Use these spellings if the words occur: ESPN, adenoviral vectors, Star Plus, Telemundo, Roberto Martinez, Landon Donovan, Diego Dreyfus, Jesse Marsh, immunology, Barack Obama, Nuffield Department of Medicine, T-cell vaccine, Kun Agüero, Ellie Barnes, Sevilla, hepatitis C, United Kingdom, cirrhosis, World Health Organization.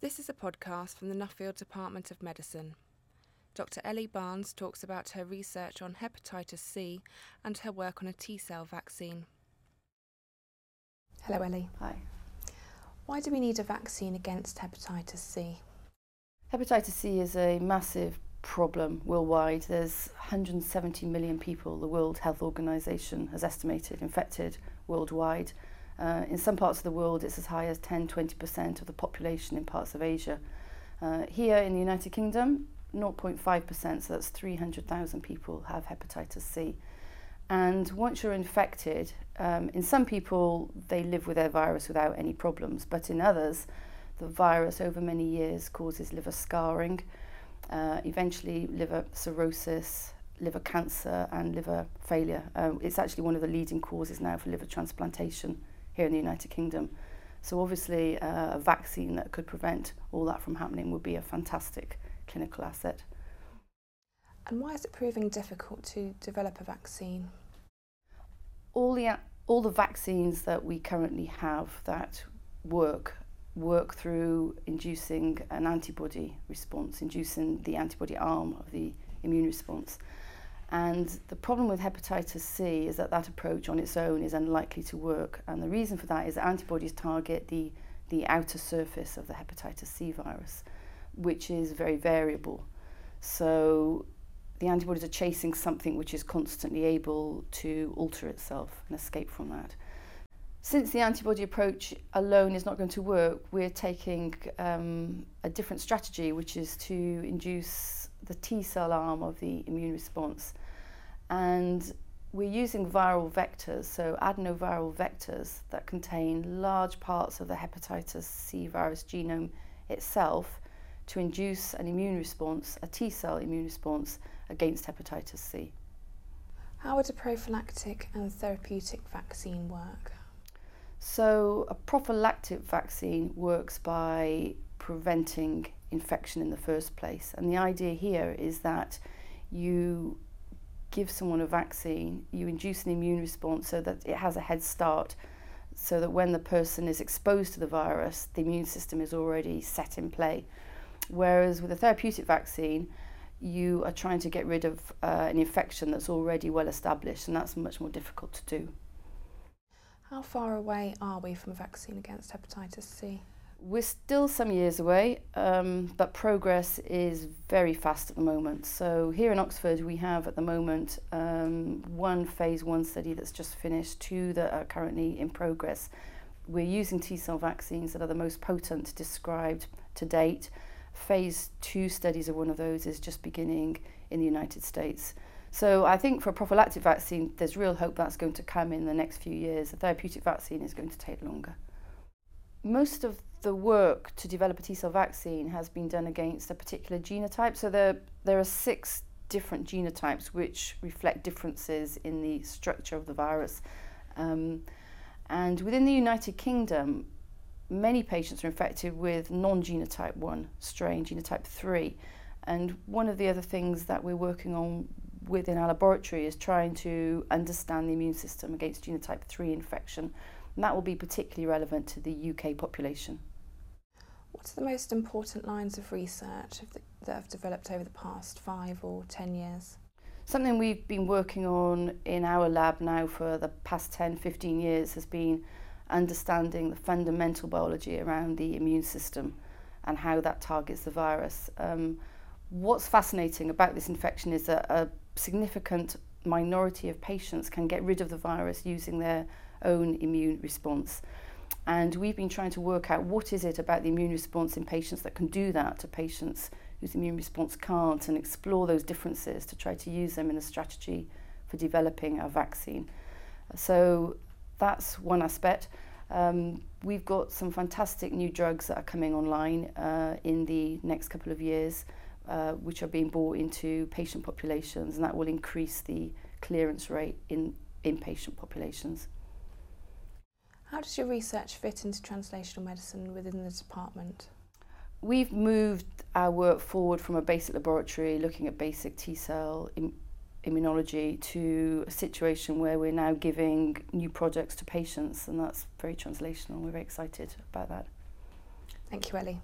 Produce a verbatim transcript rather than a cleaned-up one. This is a podcast from the Nuffield Department of Medicine. Doctor Ellie Barnes talks about her research on hepatitis C and her work on a T-cell vaccine. Hello Ellie. Hi. Why do we need a vaccine against hepatitis C? Hepatitis C is a massive problem worldwide. There's one hundred seventy million people the World Health Organization has estimated infected worldwide. Uh, in some parts of the world it's as high as ten to twenty percent of the population in parts of Asia. Uh, here in the United Kingdom, zero point five percent, so that's three hundred thousand people have hepatitis C. And once you're infected, um, in some people they live with their virus without any problems, but in others the virus over many years causes liver scarring, uh, eventually liver cirrhosis, liver cancer and liver failure. Um, it's actually one of the leading causes now for liver transplantation here in the United Kingdom. So obviously uh, a vaccine that could prevent all that from happening would be a fantastic clinical asset. And why is it proving difficult to develop a vaccine? All the, all the vaccines that we currently have that work, work through inducing an antibody response, inducing the antibody arm of the immune response. And the problem with hepatitis C is that that approach on its own is unlikely to work. And the reason for that is that antibodies target the, the outer surface of the hepatitis C virus, which is very variable. So the antibodies are chasing something which is constantly able to alter itself and escape from that. Since the antibody approach alone is not going to work, we're taking um, a different strategy, which is to induce the T-cell arm of the immune response. And we're using viral vectors, so adenoviral vectors that contain large parts of the hepatitis C virus genome itself, to induce an immune response, a T-cell immune response against hepatitis C. How would a prophylactic and therapeutic vaccine work? So a prophylactic vaccine works by preventing infection in the first place. And the idea here is that you give someone a vaccine, you induce an immune response so that it has a head start, so that when the person is exposed to the virus, the immune system is already set in play. Whereas with a therapeutic vaccine, you are trying to get rid of uh, an infection that's already well established, and that's much more difficult to do. How far away are we from a vaccine against hepatitis C? We're still some years away, um, but progress is very fast at the moment. So here in Oxford we have at the moment um, one phase one study that's just finished, two that are currently in progress. We're using T-cell vaccines that are the most potent described to date. Phase two studies of one of those is just beginning in the United States. So I think for a prophylactic vaccine, there's real hope that's going to come in the next few years. A therapeutic vaccine is going to take longer. Most of the work to develop a T-cell vaccine has been done against a particular genotype. So there, there are six different genotypes which reflect differences in the structure of the virus. Um, and within the United Kingdom, many patients are infected with non-genotype one strain, genotype three. And one of the other things that we're working on within our laboratory is trying to understand the immune system against genotype three infection. And that will be particularly relevant to the U K population. What are the most important lines of research that have developed over the past five or ten years? Something we've been working on in our lab now for the past ten, fifteen years has been understanding the fundamental biology around the immune system and how that targets the virus. Um, what's fascinating about this infection is that a significant minority of patients can get rid of the virus using their own immune response. And we've been trying to work out what is it about the immune response in patients that can do that to patients whose immune response can't, and explore those differences to try to use them in a strategy for developing a vaccine. So that's one aspect. Um, we've got some fantastic new drugs that are coming online uh, in the next couple of years, uh, which are being brought into patient populations, and that will increase the clearance rate in, in patient populations. How does your research fit into translational medicine within the department? We've moved our work forward from a basic laboratory looking at basic T-cell im- immunology to a situation where we're now giving new products to patients, and that's very translational. We're very excited about that. Thank you, Ellie.